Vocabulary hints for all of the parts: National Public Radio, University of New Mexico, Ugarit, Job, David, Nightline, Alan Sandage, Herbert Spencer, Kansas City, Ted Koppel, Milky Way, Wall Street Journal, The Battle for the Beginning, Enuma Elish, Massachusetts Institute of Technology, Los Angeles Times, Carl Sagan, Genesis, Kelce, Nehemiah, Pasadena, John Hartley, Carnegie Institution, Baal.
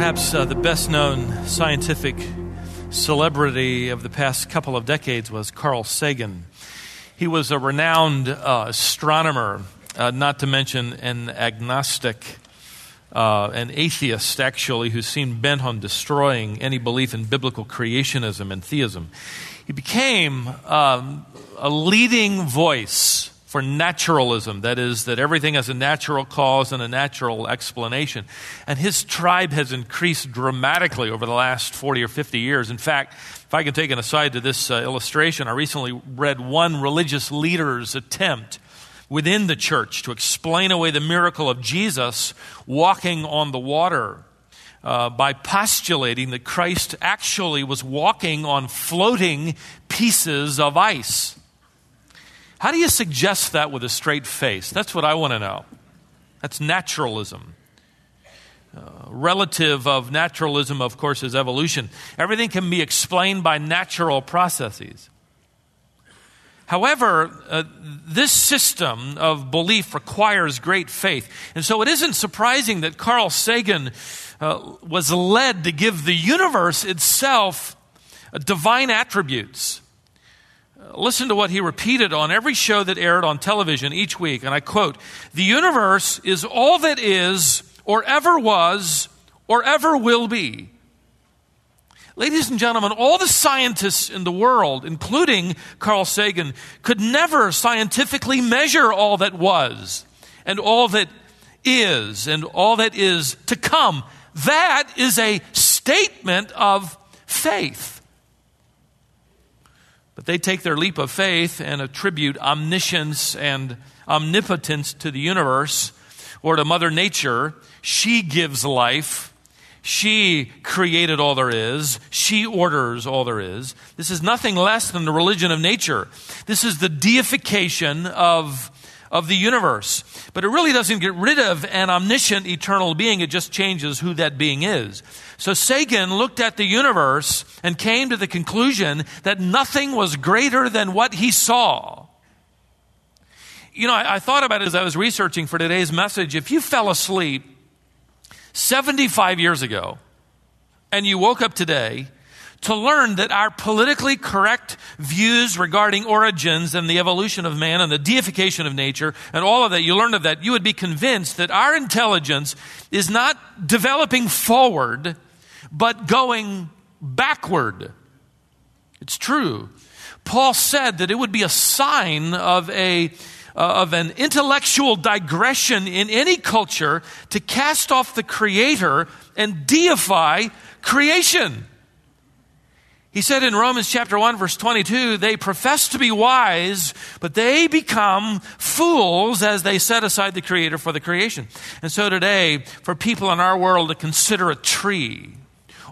perhaps the best-known scientific celebrity of the past couple of decades was Carl Sagan. He was a renowned astronomer, not to mention an agnostic, an atheist, actually, who seemed bent on destroying any belief in biblical creationism and theism. He became a leading voice for naturalism, that is, that everything has a natural cause and a natural explanation. And his tribe has increased dramatically over the last 40 or 50 years. In fact, if I can take an aside to this illustration, I recently read one religious leader's attempt within the church to explain away the miracle of Jesus walking on the water by postulating that Christ actually was walking on floating pieces of ice. How do you suggest that with a straight face? That's what I want to know. That's naturalism. Relative of naturalism, of course, is evolution. Everything can be explained by natural processes. However, this system of belief requires great faith. And so it isn't surprising that Carl Sagan was led to give the universe itself divine attributes. Listen to what he repeated on every show that aired on television each week, and I quote, "The universe is all that is, or ever was, or ever will be." Ladies and gentlemen, all the scientists in the world, including Carl Sagan, could never scientifically measure all that was, and all that is, and all that is to come. That is a statement of faith. But they take their leap of faith and attribute omniscience and omnipotence to the universe or to Mother Nature. She gives life. She created all there is. She orders all there is. This is nothing less than the religion of nature. This is the deification of the universe. But it really doesn't get rid of an omniscient eternal being. It just changes who that being is. So Sagan looked at the universe and came to the conclusion that nothing was greater than what he saw. You know, I thought about it as I was researching for today's message. If you fell asleep 75 years ago and you woke up today to learn that our politically correct views regarding origins and the evolution of man and the deification of nature and all of that, you learned of that, you would be convinced that our intelligence is not developing forward, but going backward. It's true. Paul said that it would be a sign of an intellectual digression in any culture to cast off the Creator and deify creation. He said in Romans chapter 1, verse 22, "They profess to be wise, but they become fools as they set aside the Creator for the creation." And so today, for people in our world to consider a tree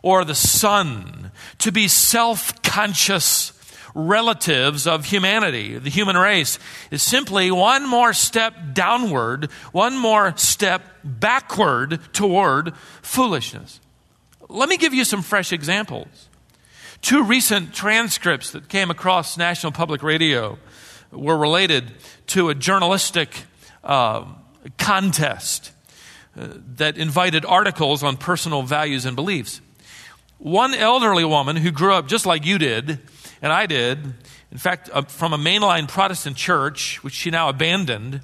or the sun to be self-conscious relatives of humanity, the human race, is simply one more step downward, one more step backward toward foolishness. Let me give you some fresh examples. Two recent transcripts that came across National Public Radio were related to a journalistic contest that invited articles on personal values and beliefs. One elderly woman who grew up just like you did, and I did, in fact, from a mainline Protestant church, which she now abandoned,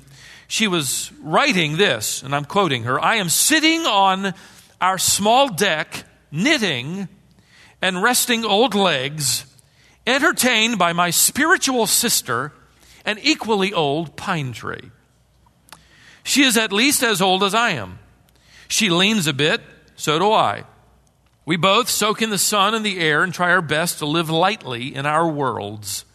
she was writing this, and I'm quoting her, "I am sitting on our small deck, knitting and resting old legs, entertained by my spiritual sister, an equally old pine tree. She is at least as old as I am. She leans a bit, so do I. We both soak in the sun and the air and try our best to live lightly in our worlds.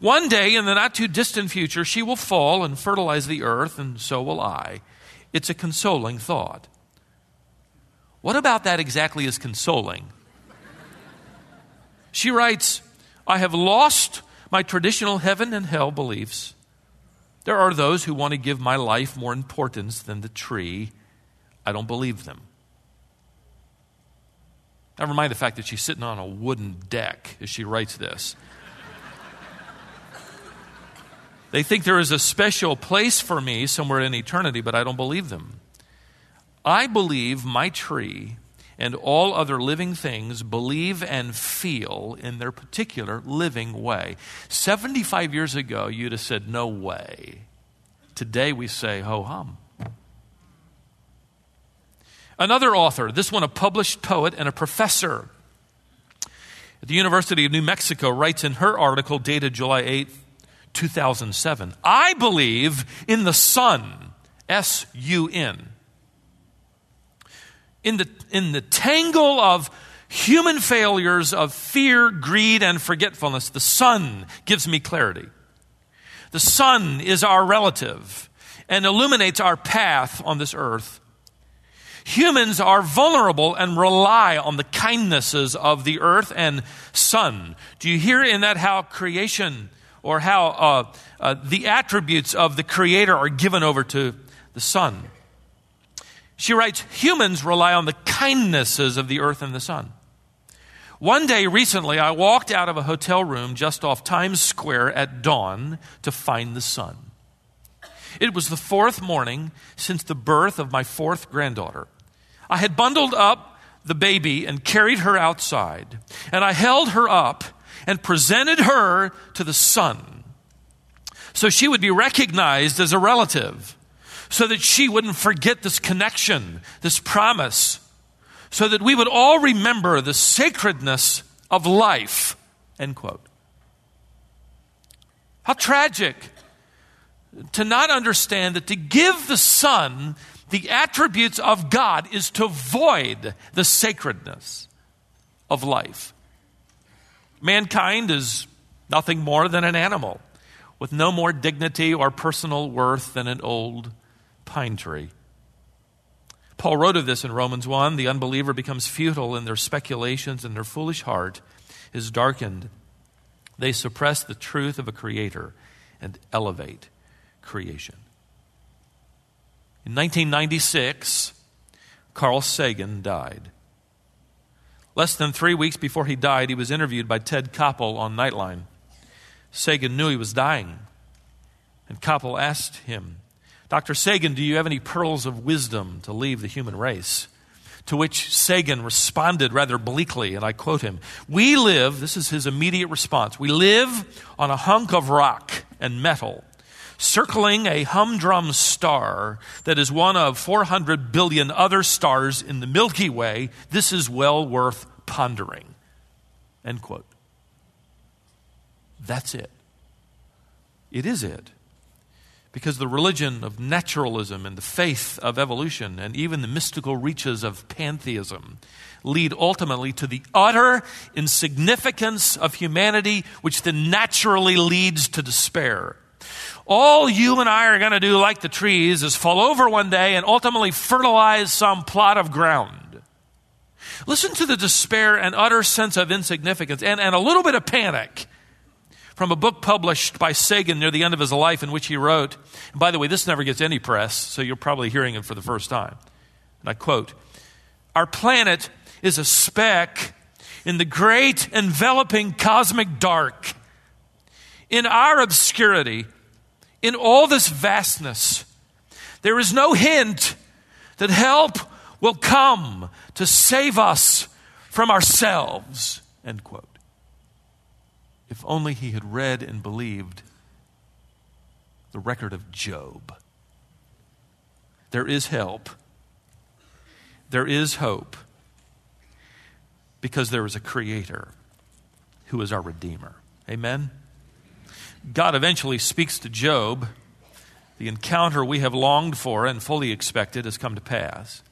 One day in the not too distant future, she will fall and fertilize the earth, and so will I. It's a consoling thought." What about that exactly is consoling? She writes, "I have lost my traditional heaven and hell beliefs. There are those who want to give my life more importance than the tree. I don't believe them." Never mind the fact that she's sitting on a wooden deck as she writes this. "They think there is a special place for me somewhere in eternity, but I don't believe them. I believe my tree and all other living things believe and feel in their particular living way. 75 years ago, you'd have said, no way. Today we say, ho-hum. Another author, this one a published poet and a professor at the University of New Mexico, writes in her article dated July 8, 2007, I believe in the sun, S-U-N. In the tangle of human failures of fear, greed, and forgetfulness, the sun gives me clarity. The sun is our relative and illuminates our path on this earth. Humans are vulnerable and rely on the kindnesses of the earth and sun. Do you hear in that how creation or how the attributes of the Creator are given over to the sun? She writes, humans rely on the kindnesses of the earth and the sun. One day recently, I walked out of a hotel room just off Times Square at dawn to find the sun. It was the fourth morning since the birth of my fourth granddaughter. I had bundled up the baby and carried her outside, and I held her up and presented her to the sun so she would be recognized as a relative, so that she wouldn't forget this connection, this promise, so that we would all remember the sacredness of life, end quote. How tragic to not understand that to give the Son the attributes of God is to void the sacredness of life. Mankind is nothing more than an animal with no more dignity or personal worth than an old pine tree. Paul wrote of this in Romans 1, the unbeliever becomes futile in their speculations and their foolish heart is darkened. They suppress the truth of a creator and elevate creation. In 1996, Carl Sagan died. Less than 3 weeks before he died, he was interviewed by Ted Koppel on Nightline. Sagan knew he was dying, and Koppel asked him, Dr. Sagan, do you have any pearls of wisdom to leave the human race? To which Sagan responded rather bleakly, and I quote him, we live, this is his immediate response, we live on a hunk of rock and metal, circling a humdrum star that is one of 400 billion other stars in the Milky Way. This is well worth pondering, end quote. That's it. It is it. Because the religion of naturalism and the faith of evolution and even the mystical reaches of pantheism lead ultimately to the utter insignificance of humanity, which then naturally leads to despair. All you and I are going to do, like the trees, is fall over one day and ultimately fertilize some plot of ground. Listen to the despair and utter sense of insignificance and a little bit of panic from a book published by Sagan near the end of his life in which he wrote, and by the way, this never gets any press, so you're probably hearing it for the first time. And I quote, our planet is a speck in the great enveloping cosmic dark. In our obscurity, in all this vastness, there is no hint that help will come to save us from ourselves, end quote. If only he had read and believed the record of Job. There is help. There is hope. Because there is a creator who is our redeemer. Amen? God eventually speaks to Job. The encounter we have longed for and fully expected has come to pass.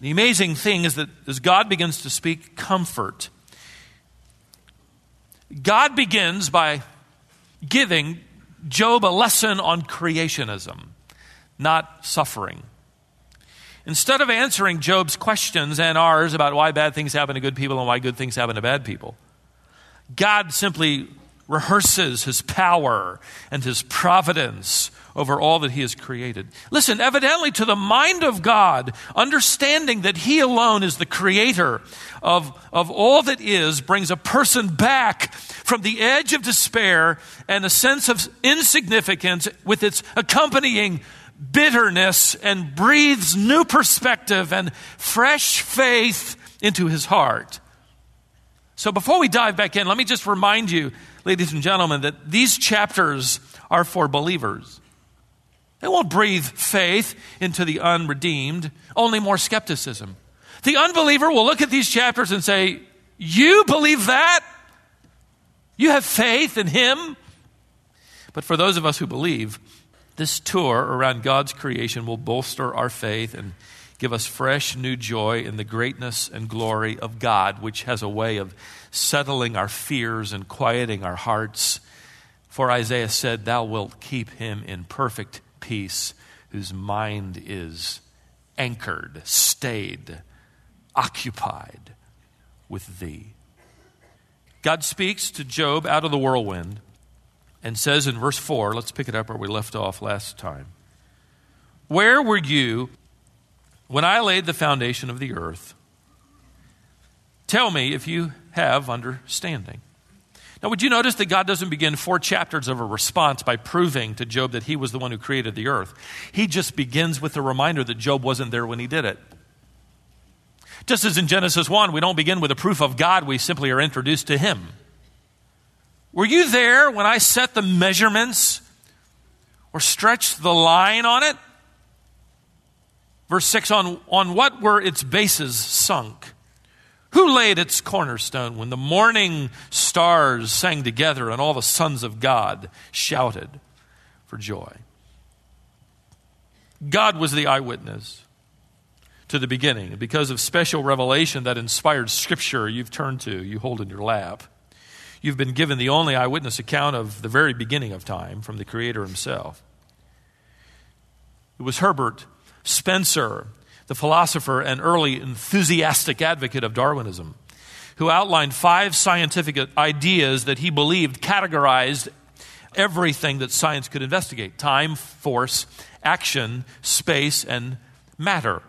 The amazing thing is that as God begins to speak comfort, God begins by giving Job a lesson on creationism, not suffering. Instead of answering Job's questions and ours about why bad things happen to good people and why good things happen to bad people, God simply rehearses his power and his providence over all that he has created. Listen, evidently to the mind of God, understanding that he alone is the creator of all that is brings a person back from the edge of despair and a sense of insignificance with its accompanying bitterness and breathes new perspective and fresh faith into his heart. So before we dive back in, let me just remind you, ladies and gentlemen, that these chapters are for believers. They won't breathe faith into the unredeemed, only more skepticism. The unbeliever will look at these chapters and say, "You believe that? You have faith in him?" But for those of us who believe, this tour around God's creation will bolster our faith and give us fresh new joy in the greatness and glory of God, which has a way of settling our fears and quieting our hearts. For Isaiah said, "Thou wilt keep him in perfect peace, whose mind is anchored, stayed, occupied with thee." God speaks to Job out of the whirlwind and says in verse 4, let's pick it up where we left off last time. "Where were you when I laid the foundation of the earth? Tell me if you have understanding." Now, would you notice that God doesn't begin 4 chapters of a response by proving to Job that he was the one who created the earth? He just begins with the reminder that Job wasn't there when he did it. Just as in Genesis 1, we don't begin with a proof of God, we simply are introduced to him. "Were you there when I set the measurements or stretched the line on it?" Verse 6, on what were its bases sunk? Who laid its cornerstone when the morning stars sang together and all the sons of God shouted for joy? God was the eyewitness to the beginning. Because of special revelation that inspired Scripture you've turned to, you hold in your lap, you've been given the only eyewitness account of the very beginning of time from the Creator himself. It was Herbert Spencer, the philosopher and early enthusiastic advocate of Darwinism, who outlined 5 scientific ideas that he believed categorized everything that science could investigate: time, force, action, space, and matter.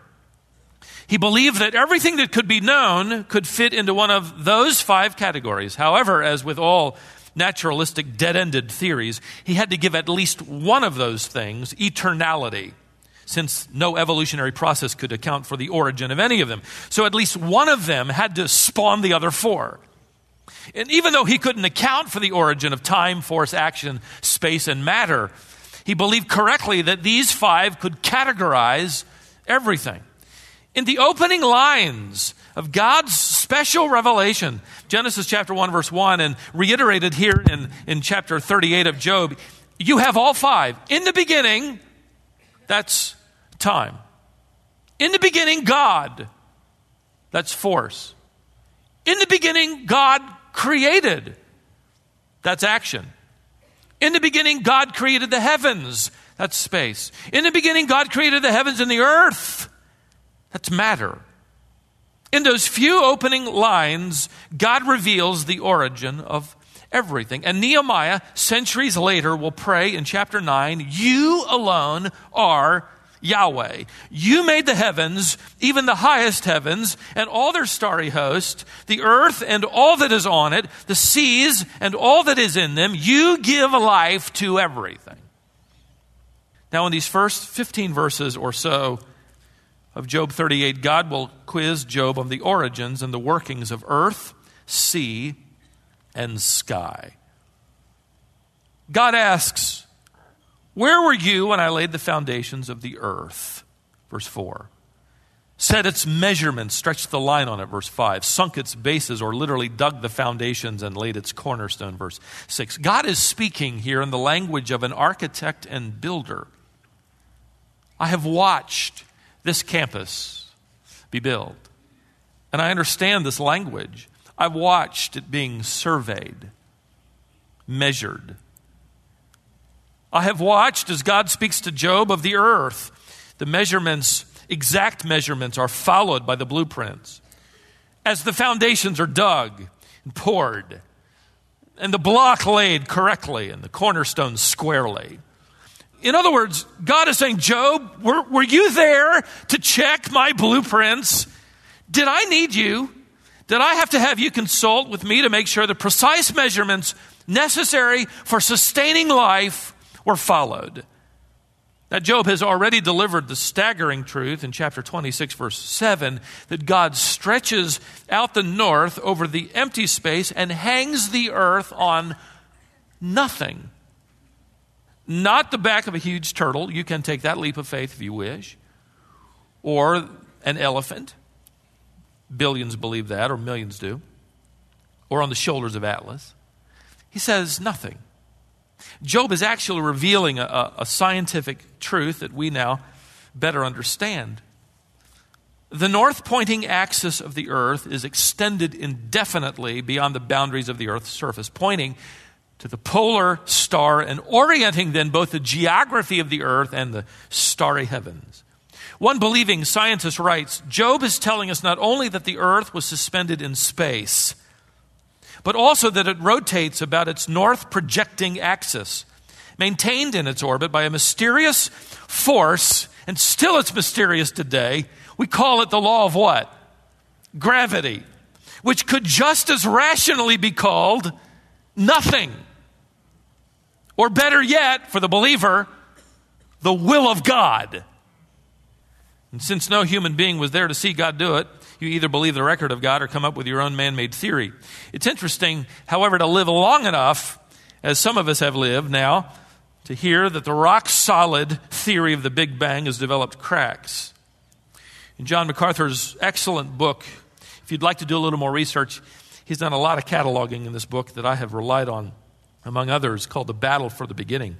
He believed that everything that could be known could fit into one of those 5 categories. However, as with all naturalistic dead-ended theories, he had to give at least one of those things eternality, since no evolutionary process could account for the origin of any of them. So at least one of them had to spawn the other 4. And even though he couldn't account for the origin of time, force, action, space, and matter, he believed correctly that these 5 could categorize everything. In the opening lines of God's special revelation, Genesis chapter 1, verse 1, and reiterated here in chapter 38 of Job, you have all 5. In the beginning, that's time. In the beginning, God, that's force. In the beginning, God created, that's action. In the beginning, God created the heavens, that's space. In the beginning, God created the heavens and the earth, that's matter. In those few opening lines, God reveals the origin of everything. And Nehemiah, centuries later, will pray in chapter 9, "You alone are Yahweh. You made the heavens, even the highest heavens, and all their starry host, the earth and all that is on it, the seas and all that is in them. You give life to everything." Now, in these first 15 verses or so of Job 38, God will quiz Job on the origins and the workings of earth, sea, and sky. God asks, "Where were you when I laid the foundations of the earth?" Verse 4. "Set its measurements, stretched the line on it." Verse 5. "Sunk its bases," or literally dug the foundations and laid its cornerstone. Verse 6. God is speaking here in the language of an architect and builder. I have watched this campus be built, and I understand this language. I've watched it being surveyed, measured. I have watched as God speaks to Job of the earth. The measurements, exact measurements, are followed by the blueprints. As the foundations are dug and poured, and the block laid correctly, and the cornerstone squarely. In other words, God is saying, "Job, were you there to check my blueprints? Did I need you? Did I have to have you consult with me to make sure the precise measurements necessary for sustaining life were followed?" Now, Job has already delivered the staggering truth in chapter 26, verse 7, that God stretches out the north over the empty space and hangs the earth on nothing. Not the back of a huge turtle. You can take that leap of faith if you wish. Or an elephant. Billions believe that, or millions do. Or on the shoulders of Atlas. He says nothing. Job is actually revealing a scientific truth that we now better understand. The north-pointing axis of the earth is extended indefinitely beyond the boundaries of the earth's surface, pointing to the polar star and orienting then both the geography of the earth and the starry heavens. One believing scientist writes, Job is telling us not only that the earth was suspended in space, but also that it rotates about its north projecting axis, maintained in its orbit by a mysterious force, and still it's mysterious today. We call it the law of what? Gravity, which could just as rationally be called nothing. Or better yet, for the believer, the will of God. And since no human being was there to see God do it, you either believe the record of God or come up with your own man-made theory. It's interesting, however, to live long enough, as some of us have lived now, to hear that the rock-solid theory of the Big Bang has developed cracks. In John MacArthur's excellent book, if you'd like to do a little more research, he's done a lot of cataloging in this book that I have relied on, among others, called The Battle for the Beginning.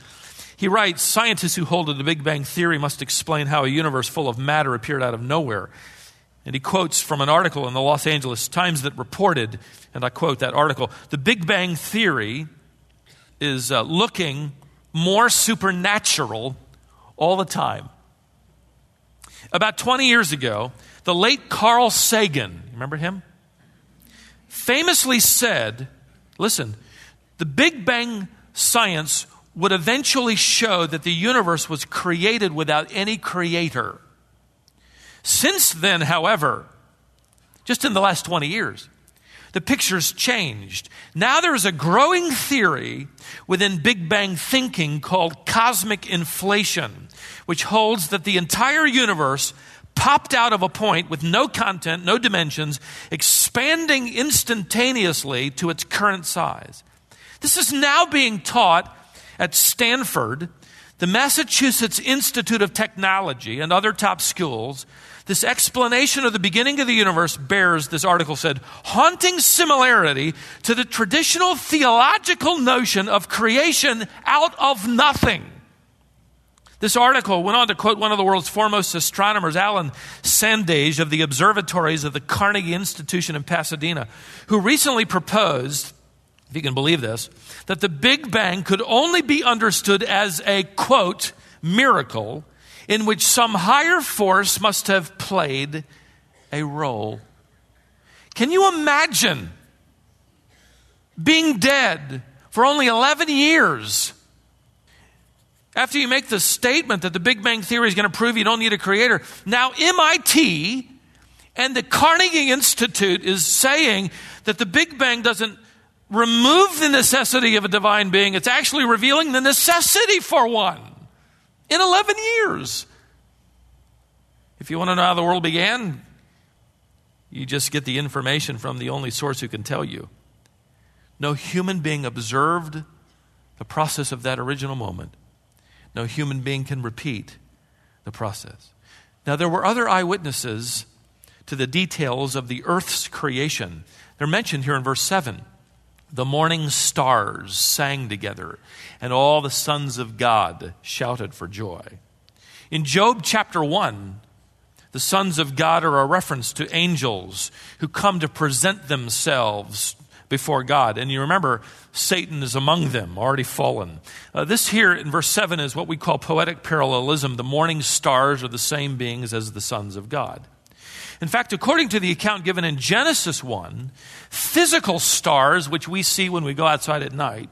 He writes, scientists who hold to the Big Bang theory must explain how a universe full of matter appeared out of nowhere. And he quotes from an article in the Los Angeles Times that reported, and I quote that article, the Big Bang Theory is looking more supernatural all the time. About 20 years ago, the late Carl Sagan, remember him? Famously said, listen, the Big Bang science would eventually show that the universe was created without any creator. Since then, however, just in the last 20 years, the picture's changed. Now there is a growing theory within Big Bang thinking called cosmic inflation, which holds that the entire universe popped out of a point with no content, no dimensions, expanding instantaneously to its current size. This is now being taught at Stanford, the Massachusetts Institute of Technology, and other top schools. This explanation of the beginning of the universe bears, this article said, haunting similarity to the traditional theological notion of creation out of nothing. This article went on to quote one of the world's foremost astronomers, Alan Sandage of the observatories of the Carnegie Institution in Pasadena, who recently proposed, if you can believe this, that the Big Bang could only be understood as a, quote, miracle in which some higher force must have played a role. Can you imagine being dead for only 11 years after you make the statement that the Big Bang Theory is going to prove you don't need a creator? Now MIT and the Carnegie Institute is saying that the Big Bang doesn't remove the necessity of a divine being. It's actually revealing the necessity for one in 11 years. If you want to know how the world began, you just get the information from the only source who can tell you. No human being observed the process of that original moment. No human being can repeat the process. Now, there were other eyewitnesses to the details of the earth's creation. They're mentioned here in verse 7. The morning stars sang together, and all the sons of God shouted for joy. In Job chapter 1, the sons of God are a reference to angels who come to present themselves before God. And you remember, Satan is among them, already fallen. This here in verse 7 is what we call poetic parallelism. The morning stars are the same beings as the sons of God. In fact, according to the account given in Genesis 1, physical stars, which we see when we go outside at night,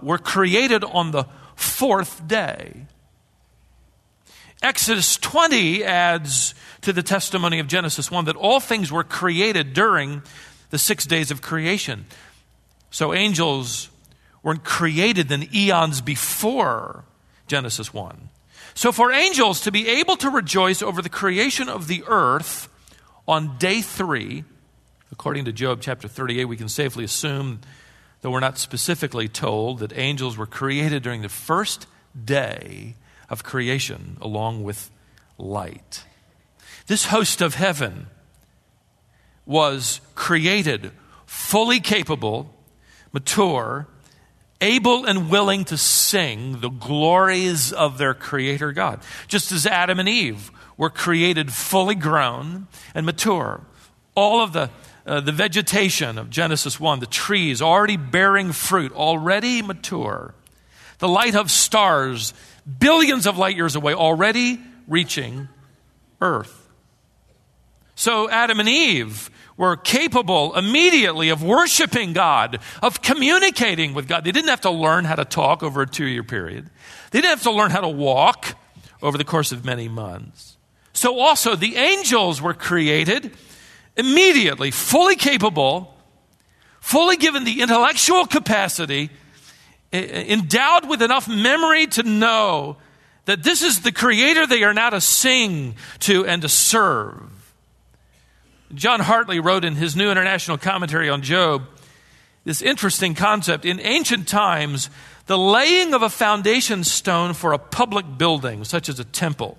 were created on the fourth day. Exodus 20 adds to the testimony of Genesis 1 that all things were created during the 6 days of creation. So angels weren't created than eons before Genesis 1. So for angels to be able to rejoice over the creation of the earth on day 3, according to Job chapter 38, we can safely assume, though we're not specifically told, that angels were created during the first day of creation along with light. This host of heaven was created fully capable, mature, able and willing to sing the glories of their creator God. Just as Adam and Eve were created fully grown and mature. All of the vegetation of Genesis 1, the trees already bearing fruit, already mature. The light of stars, billions of light years away, already reaching earth. So Adam and Eve were capable immediately of worshiping God, of communicating with God. They didn't have to learn how to talk over a 2-year period. They didn't have to learn how to walk over the course of many months. So also the angels were created immediately, fully capable, fully given the intellectual capacity, endowed with enough memory to know that this is the creator they are now to sing to and to serve. John Hartley wrote in his New International Commentary on Job this interesting concept. In ancient times, the laying of a foundation stone for a public building, such as a temple,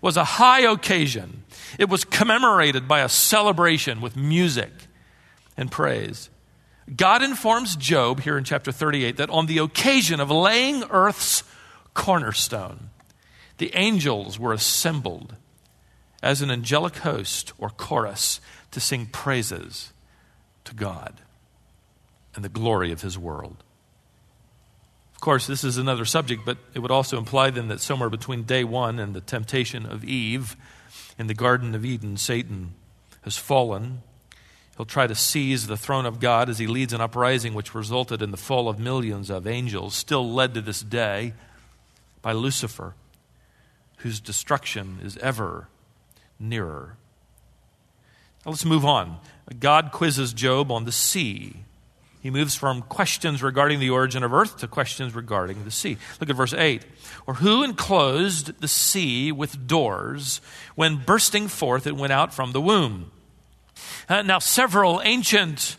was a high occasion. It was commemorated by a celebration with music and praise. God informs Job here in chapter 38 that on the occasion of laying earth's cornerstone, the angels were assembled as an angelic host or chorus to sing praises to God and the glory of his world. Of course, this is another subject, but it would also imply then that somewhere between day 1 and the temptation of Eve in the Garden of Eden, Satan has fallen. He'll try to seize the throne of God as he leads an uprising which resulted in the fall of millions of angels, still led to this day by Lucifer, whose destruction is ever nearer. Now let's move on. God quizzes Job on the sea. He moves from questions regarding the origin of earth to questions regarding the sea. Look at verse 8. Or who enclosed the sea with doors when bursting forth it went out from the womb? Now several ancient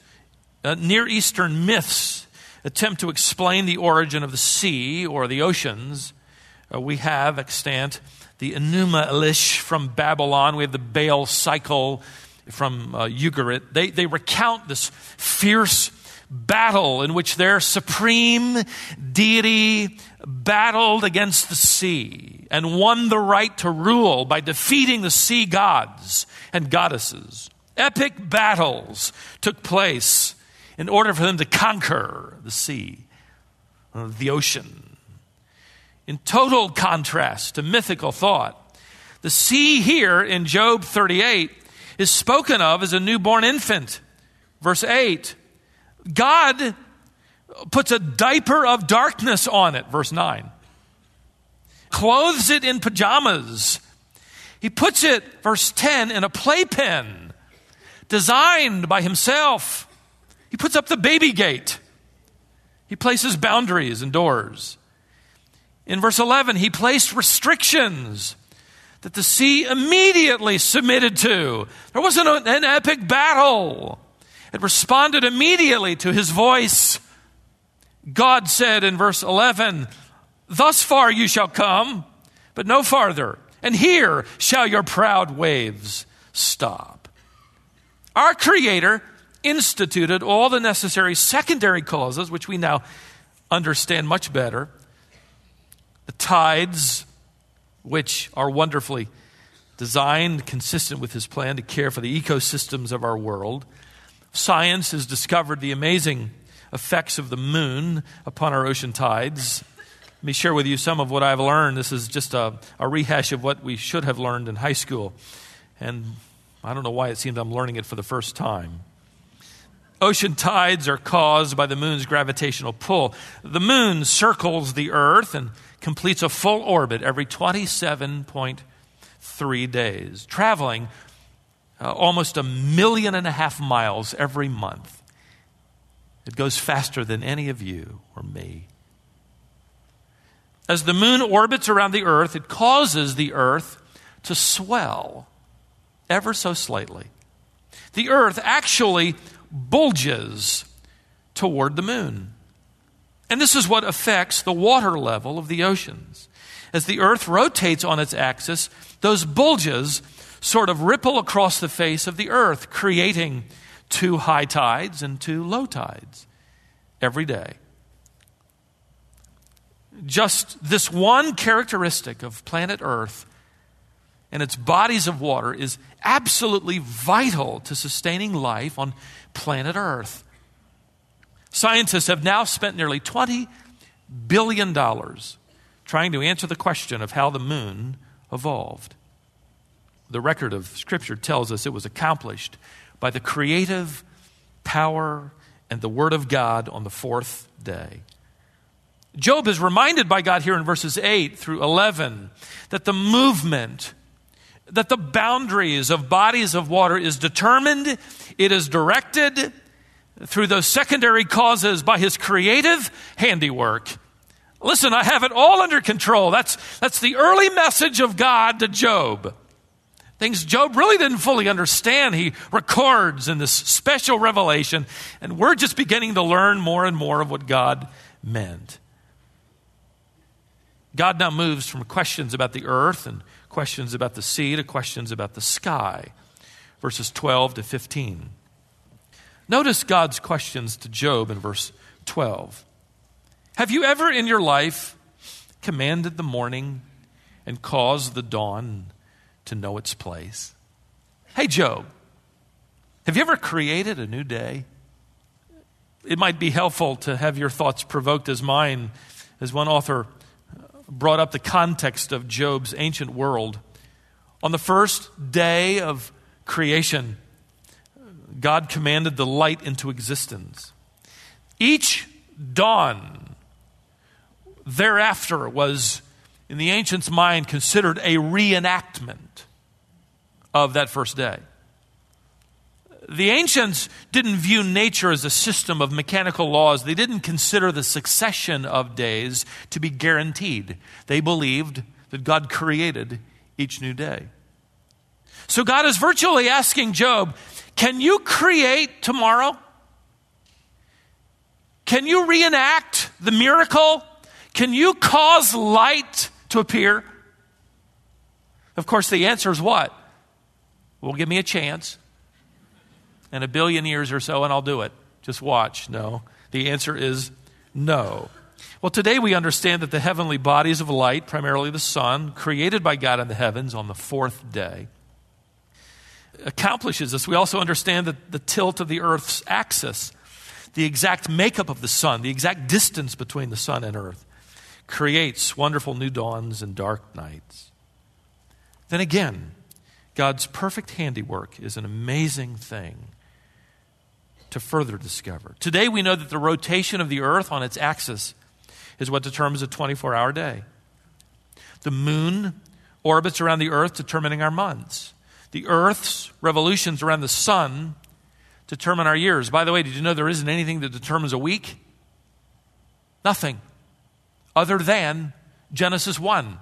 Near Eastern myths attempt to explain the origin of the sea or the oceans. We have extant the Enuma Elish from Babylon. We have the Baal cycle from Ugarit. They recount this fierce battle in which their supreme deity battled against the sea and won the right to rule by defeating the sea gods and goddesses. Epic battles took place in order for them to conquer the sea, the ocean. In total contrast to mythical thought, the sea here in Job 38 is spoken of as a newborn infant. Verse 8, God puts a diaper of darkness on it. Verse 9, clothes it in pajamas. He puts it, verse 10, in a playpen designed by himself. He puts up the baby gate. He places boundaries and doors. In verse 11, he placed restrictions that the sea immediately submitted to. There wasn't an epic battle. It responded immediately to his voice. God said in verse 11, "Thus far you shall come, but no farther. And here shall your proud waves stop." Our Creator instituted all the necessary secondary causes, which we now understand much better. The tides, which are wonderfully designed, consistent with his plan to care for the ecosystems of our world. Science has discovered the amazing effects of the moon upon our ocean tides. Let me share with you some of what I've learned. This is just a rehash of what we should have learned in high school. And I don't know why it seems I'm learning it for the first time. Ocean tides are caused by the moon's gravitational pull. The moon circles the earth and completes a full orbit every 27.3 days, traveling almost 1.5 million miles every month. It goes faster than any of you or me. As the moon orbits around the earth, it causes the earth to swell ever so slightly. The earth actually bulges toward the moon. And this is what affects the water level of the oceans. As the earth rotates on its axis, those bulges sort of ripple across the face of the earth, creating two high tides and two low tides every day. Just this one characteristic of planet Earth and its bodies of water is absolutely vital to sustaining life on planet Earth. Scientists have now spent nearly $20 billion trying to answer the question of how the moon evolved. The record of Scripture tells us it was accomplished by the creative power and the Word of God on the fourth day. Job is reminded by God here in verses 8 through 11 that the movement, that the boundaries of bodies of water is determined, it is directed through those secondary causes by his creative handiwork. Listen, I have it all under control. That's the early message of God to Job. Things Job really didn't fully understand, he records in this special revelation, and we're just beginning to learn more and more of what God meant. God now moves from questions about the earth and questions about the sea to questions about the sky, verses 12 to 15. Notice God's questions to Job in verse 12. Have you ever in your life commanded the morning and caused the dawn to know its place? Hey, Job, have you ever created a new day? It might be helpful to have your thoughts provoked as mine, as one author brought up the context of Job's ancient world. On the first day of creation, God commanded the light into existence. Each dawn thereafter was, in the ancients' mind, considered a reenactment of that first day. The ancients didn't view nature as a system of mechanical laws. They didn't consider the succession of days to be guaranteed. They believed that God created each new day. So God is virtually asking Job, can you create tomorrow? Can you reenact the miracle? Can you cause light to appear? Of course, the answer is what? Well, give me a chance. And a billion years or so, and I'll do it. Just watch. No. The answer is no. Well, today we understand that the heavenly bodies of light, primarily the sun, created by God in the heavens on the fourth day, accomplishes this. We also understand that the tilt of the earth's axis, the exact makeup of the sun, the exact distance between the sun and earth, creates wonderful new dawns and dark nights. Then again, God's perfect handiwork is an amazing thing to further discover. Today we know that the rotation of the earth on its axis is what determines a 24-hour day. The moon orbits around the earth, determining our months. The earth's revolutions around the sun determine our years. By the way, did you know there isn't anything that determines a week? Nothing other than Genesis 1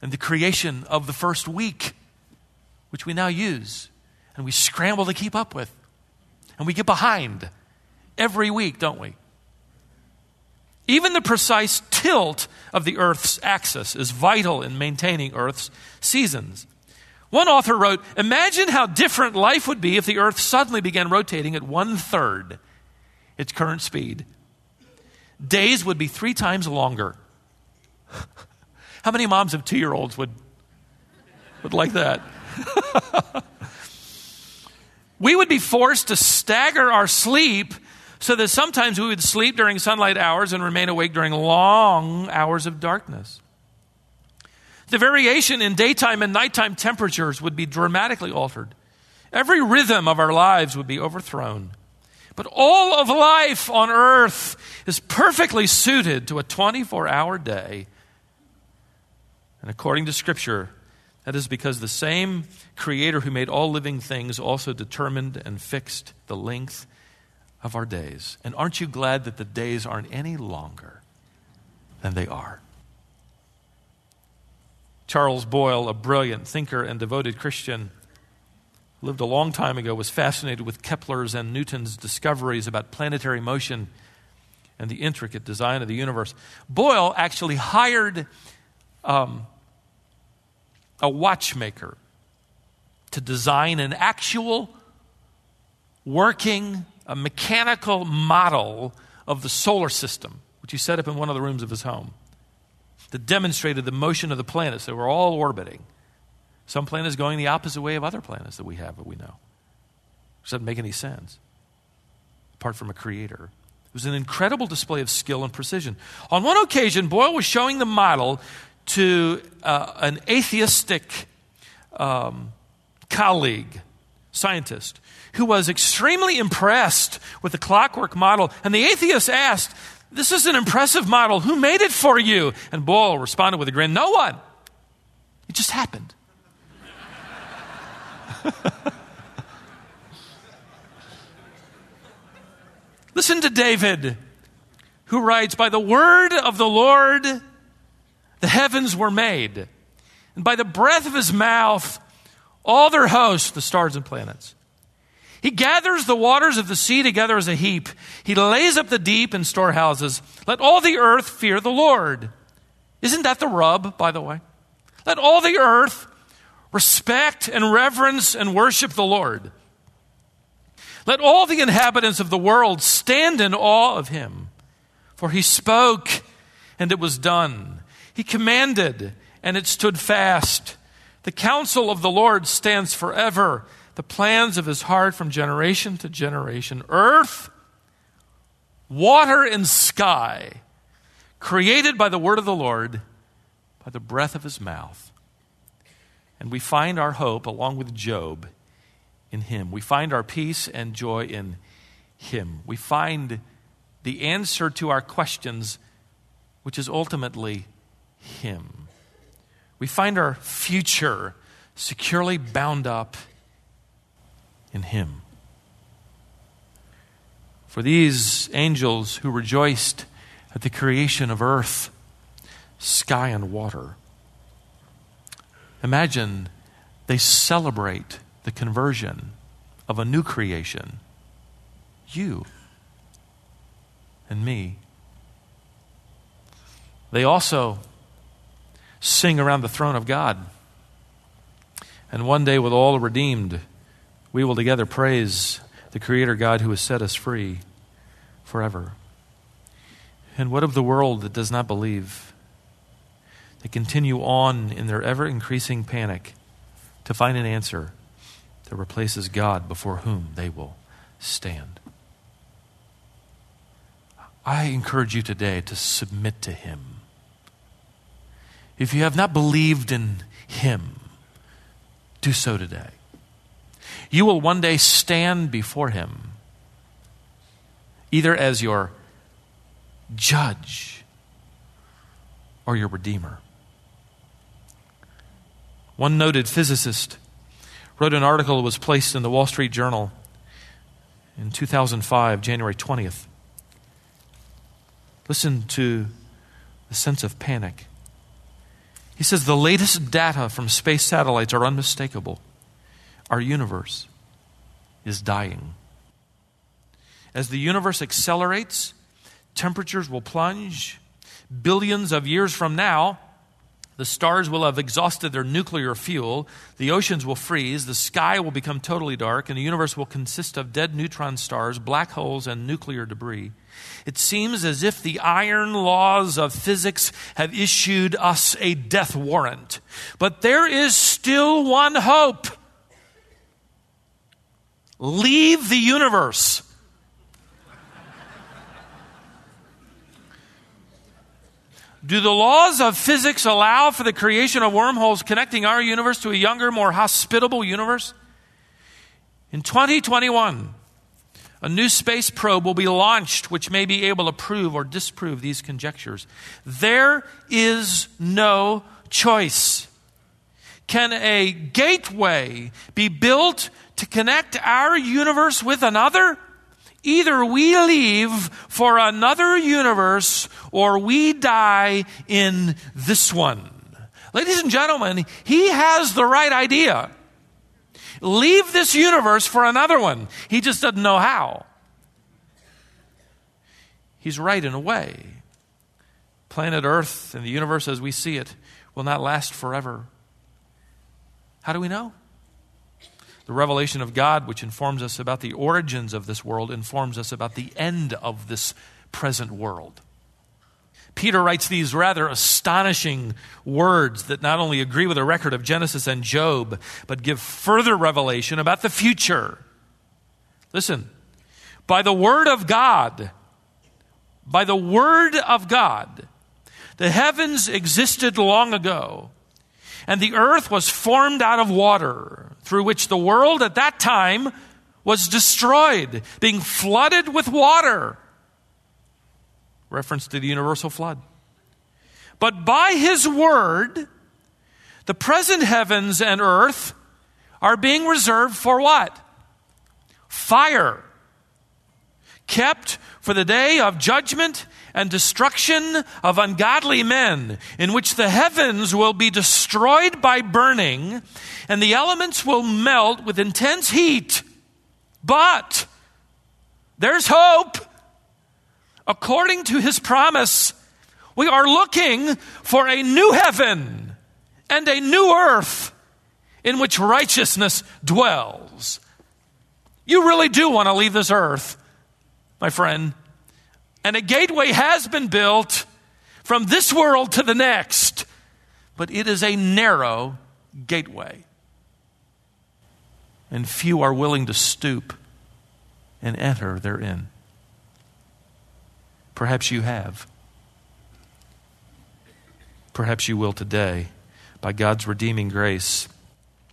and the creation of the first week, which we now use and we scramble to keep up with. And we get behind every week, don't we? Even the precise tilt of the earth's axis is vital in maintaining earth's seasons. One author wrote, imagine how different life would be if the earth suddenly began rotating at 1/3 its current speed. Days would be 3 times longer. How many moms of 2-year-olds would like that? We would be forced to stagger our sleep so that sometimes we would sleep during sunlight hours and remain awake during long hours of darkness. The variation in daytime and nighttime temperatures would be dramatically altered. Every rhythm of our lives would be overthrown. But all of life on earth is perfectly suited to a 24-hour day. And according to Scripture, that is because the same Creator who made all living things also determined and fixed the length of our days. And aren't you glad that the days aren't any longer than they are? Charles Boyle, a brilliant thinker and devoted Christian, lived a long time ago, was fascinated with Kepler's and Newton's discoveries about planetary motion and the intricate design of the universe. Boyle actually hired a watchmaker to design an actual working, a mechanical model of the solar system, which he set up in one of the rooms of his home, that demonstrated the motion of the planets that were all orbiting. Some planets going the opposite way of other planets that we have, that we know. Which doesn't make any sense, apart from a creator. It was an incredible display of skill and precision. On one occasion, Boyle was showing the model to an atheistic colleague, scientist, who was extremely impressed with the clockwork model. And the atheist asked, "This is an impressive model. Who made it for you?" And Boyle responded with a grin, "No one. It just happened." Listen to David, who writes, "By the word of the Lord, the heavens were made, and by the breath of his mouth, all their hosts, the stars and planets. He gathers the waters of the sea together as a heap. He lays up the deep in storehouses. Let all the earth fear the Lord." Isn't that the rub, by the way? Let all the earth respect and reverence and worship the Lord. Let all the inhabitants of the world stand in awe of him. For he spoke, and it was done. He commanded, and it stood fast. The counsel of the Lord stands forever, the plans of his heart from generation to generation. Earth, water, and sky, created by the word of the Lord, by the breath of his mouth. And we find our hope, along with Job, in him. We find our peace and joy in him. We find the answer to our questions, which is ultimately him. We find our future securely bound up in him. For these angels who rejoiced at the creation of earth, sky, and water, imagine they celebrate the conversion of a new creation, you and me. They also sing around the throne of God. And one day with all the redeemed, we will together praise the Creator God who has set us free forever. And what of the world that does not believe? They continue on in their ever-increasing panic to find an answer that replaces God before whom they will stand. I encourage you today to submit to him. If you have not believed in him, do so today. You will one day stand before him, either as your judge or your redeemer. One noted physicist wrote an article that was placed in the Wall Street Journal in 2005, January 20th. Listen to the sense of panic. He says, "The latest data from space satellites are unmistakable. Our universe is dying. As the universe accelerates, temperatures will plunge. Billions of years from now, the stars will have exhausted their nuclear fuel, the oceans will freeze, the sky will become totally dark, and the universe will consist of dead neutron stars, black holes, and nuclear debris. It seems as if the iron laws of physics have issued us a death warrant. But there is still one hope. Leave the universe." Do the laws of physics allow for the creation of wormholes connecting our universe to a younger, more hospitable universe? In 2021, a new space probe will be launched which may be able to prove or disprove these conjectures. There is no choice. Can a gateway be built to connect our universe with another? Either we leave for another universe or we die in this one. Ladies and gentlemen, he has the right idea. Leave this universe for another one. He just doesn't know how. He's right in a way. Planet Earth and the universe as we see it will not last forever. How do we know? The revelation of God, which informs us about the origins of this world, informs us about the end of this present world. Peter writes these rather astonishing words that not only agree with the record of Genesis and Job, but give further revelation about the future. Listen, by the word of God, the heavens existed long ago, and the earth was formed out of water, through which the world at that time was destroyed, being flooded with water. Reference to the universal flood. But by his word, the present heavens and earth are being reserved for what? Fire. Kept for the day of judgment and destruction of ungodly men, in which the heavens will be destroyed by burning, and the elements will melt with intense heat. But there's hope. According to his promise, we are looking for a new heaven and a new earth in which righteousness dwells. You really do want to leave this earth, my friend. And a gateway has been built from this world to the next, but it is a narrow gateway. And few are willing to stoop and enter therein. Perhaps you have. Perhaps you will today by God's redeeming grace.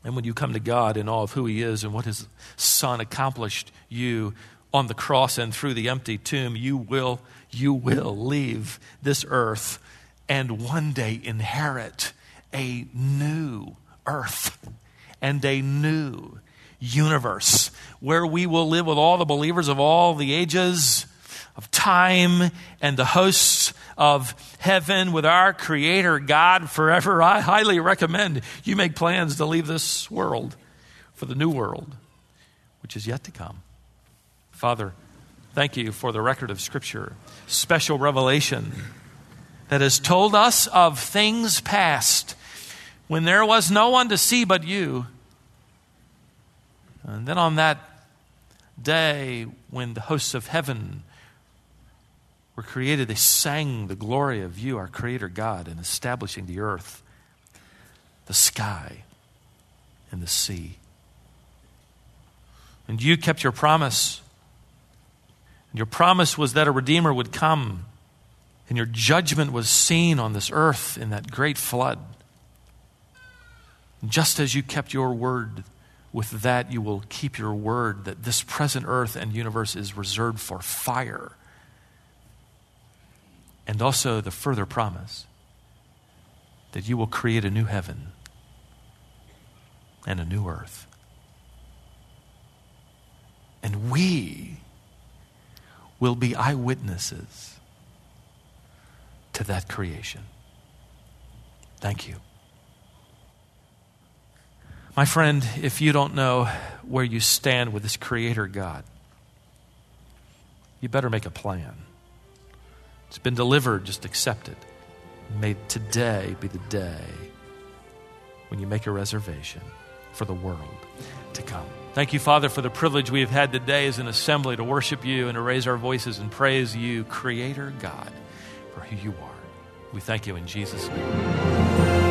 And when you come to God in awe of who he is and what his Son accomplished you on the cross and through the empty tomb, you will leave this earth and one day inherit a new earth and a new universe where we will live with all the believers of all the ages of time and the hosts of heaven with our Creator God forever. I highly recommend you make plans to leave this world for the new world, which is yet to come. Father, thank you for the record of Scripture, special revelation that has told us of things past when there was no one to see but you. And then on that day when the hosts of heaven were created, they sang the glory of you, our Creator God, in establishing the earth, the sky, and the sea. And you kept your promise. Your promise was that a Redeemer would come, and your judgment was seen on this earth in that great flood. And just as you kept your word with that, you will keep your word that this present earth and universe is reserved for fire, and also the further promise that you will create a new heaven and a new earth. And we will be eyewitnesses to that creation. Thank you. My friend, if you don't know where you stand with this Creator God, you better make a plan. It's been delivered, just accept it. May today be the day when you make a reservation for the world to come. Thank you, Father, for the privilege we have had today as an assembly to worship you and to raise our voices and praise you, Creator God, for who you are. We thank you in Jesus' name.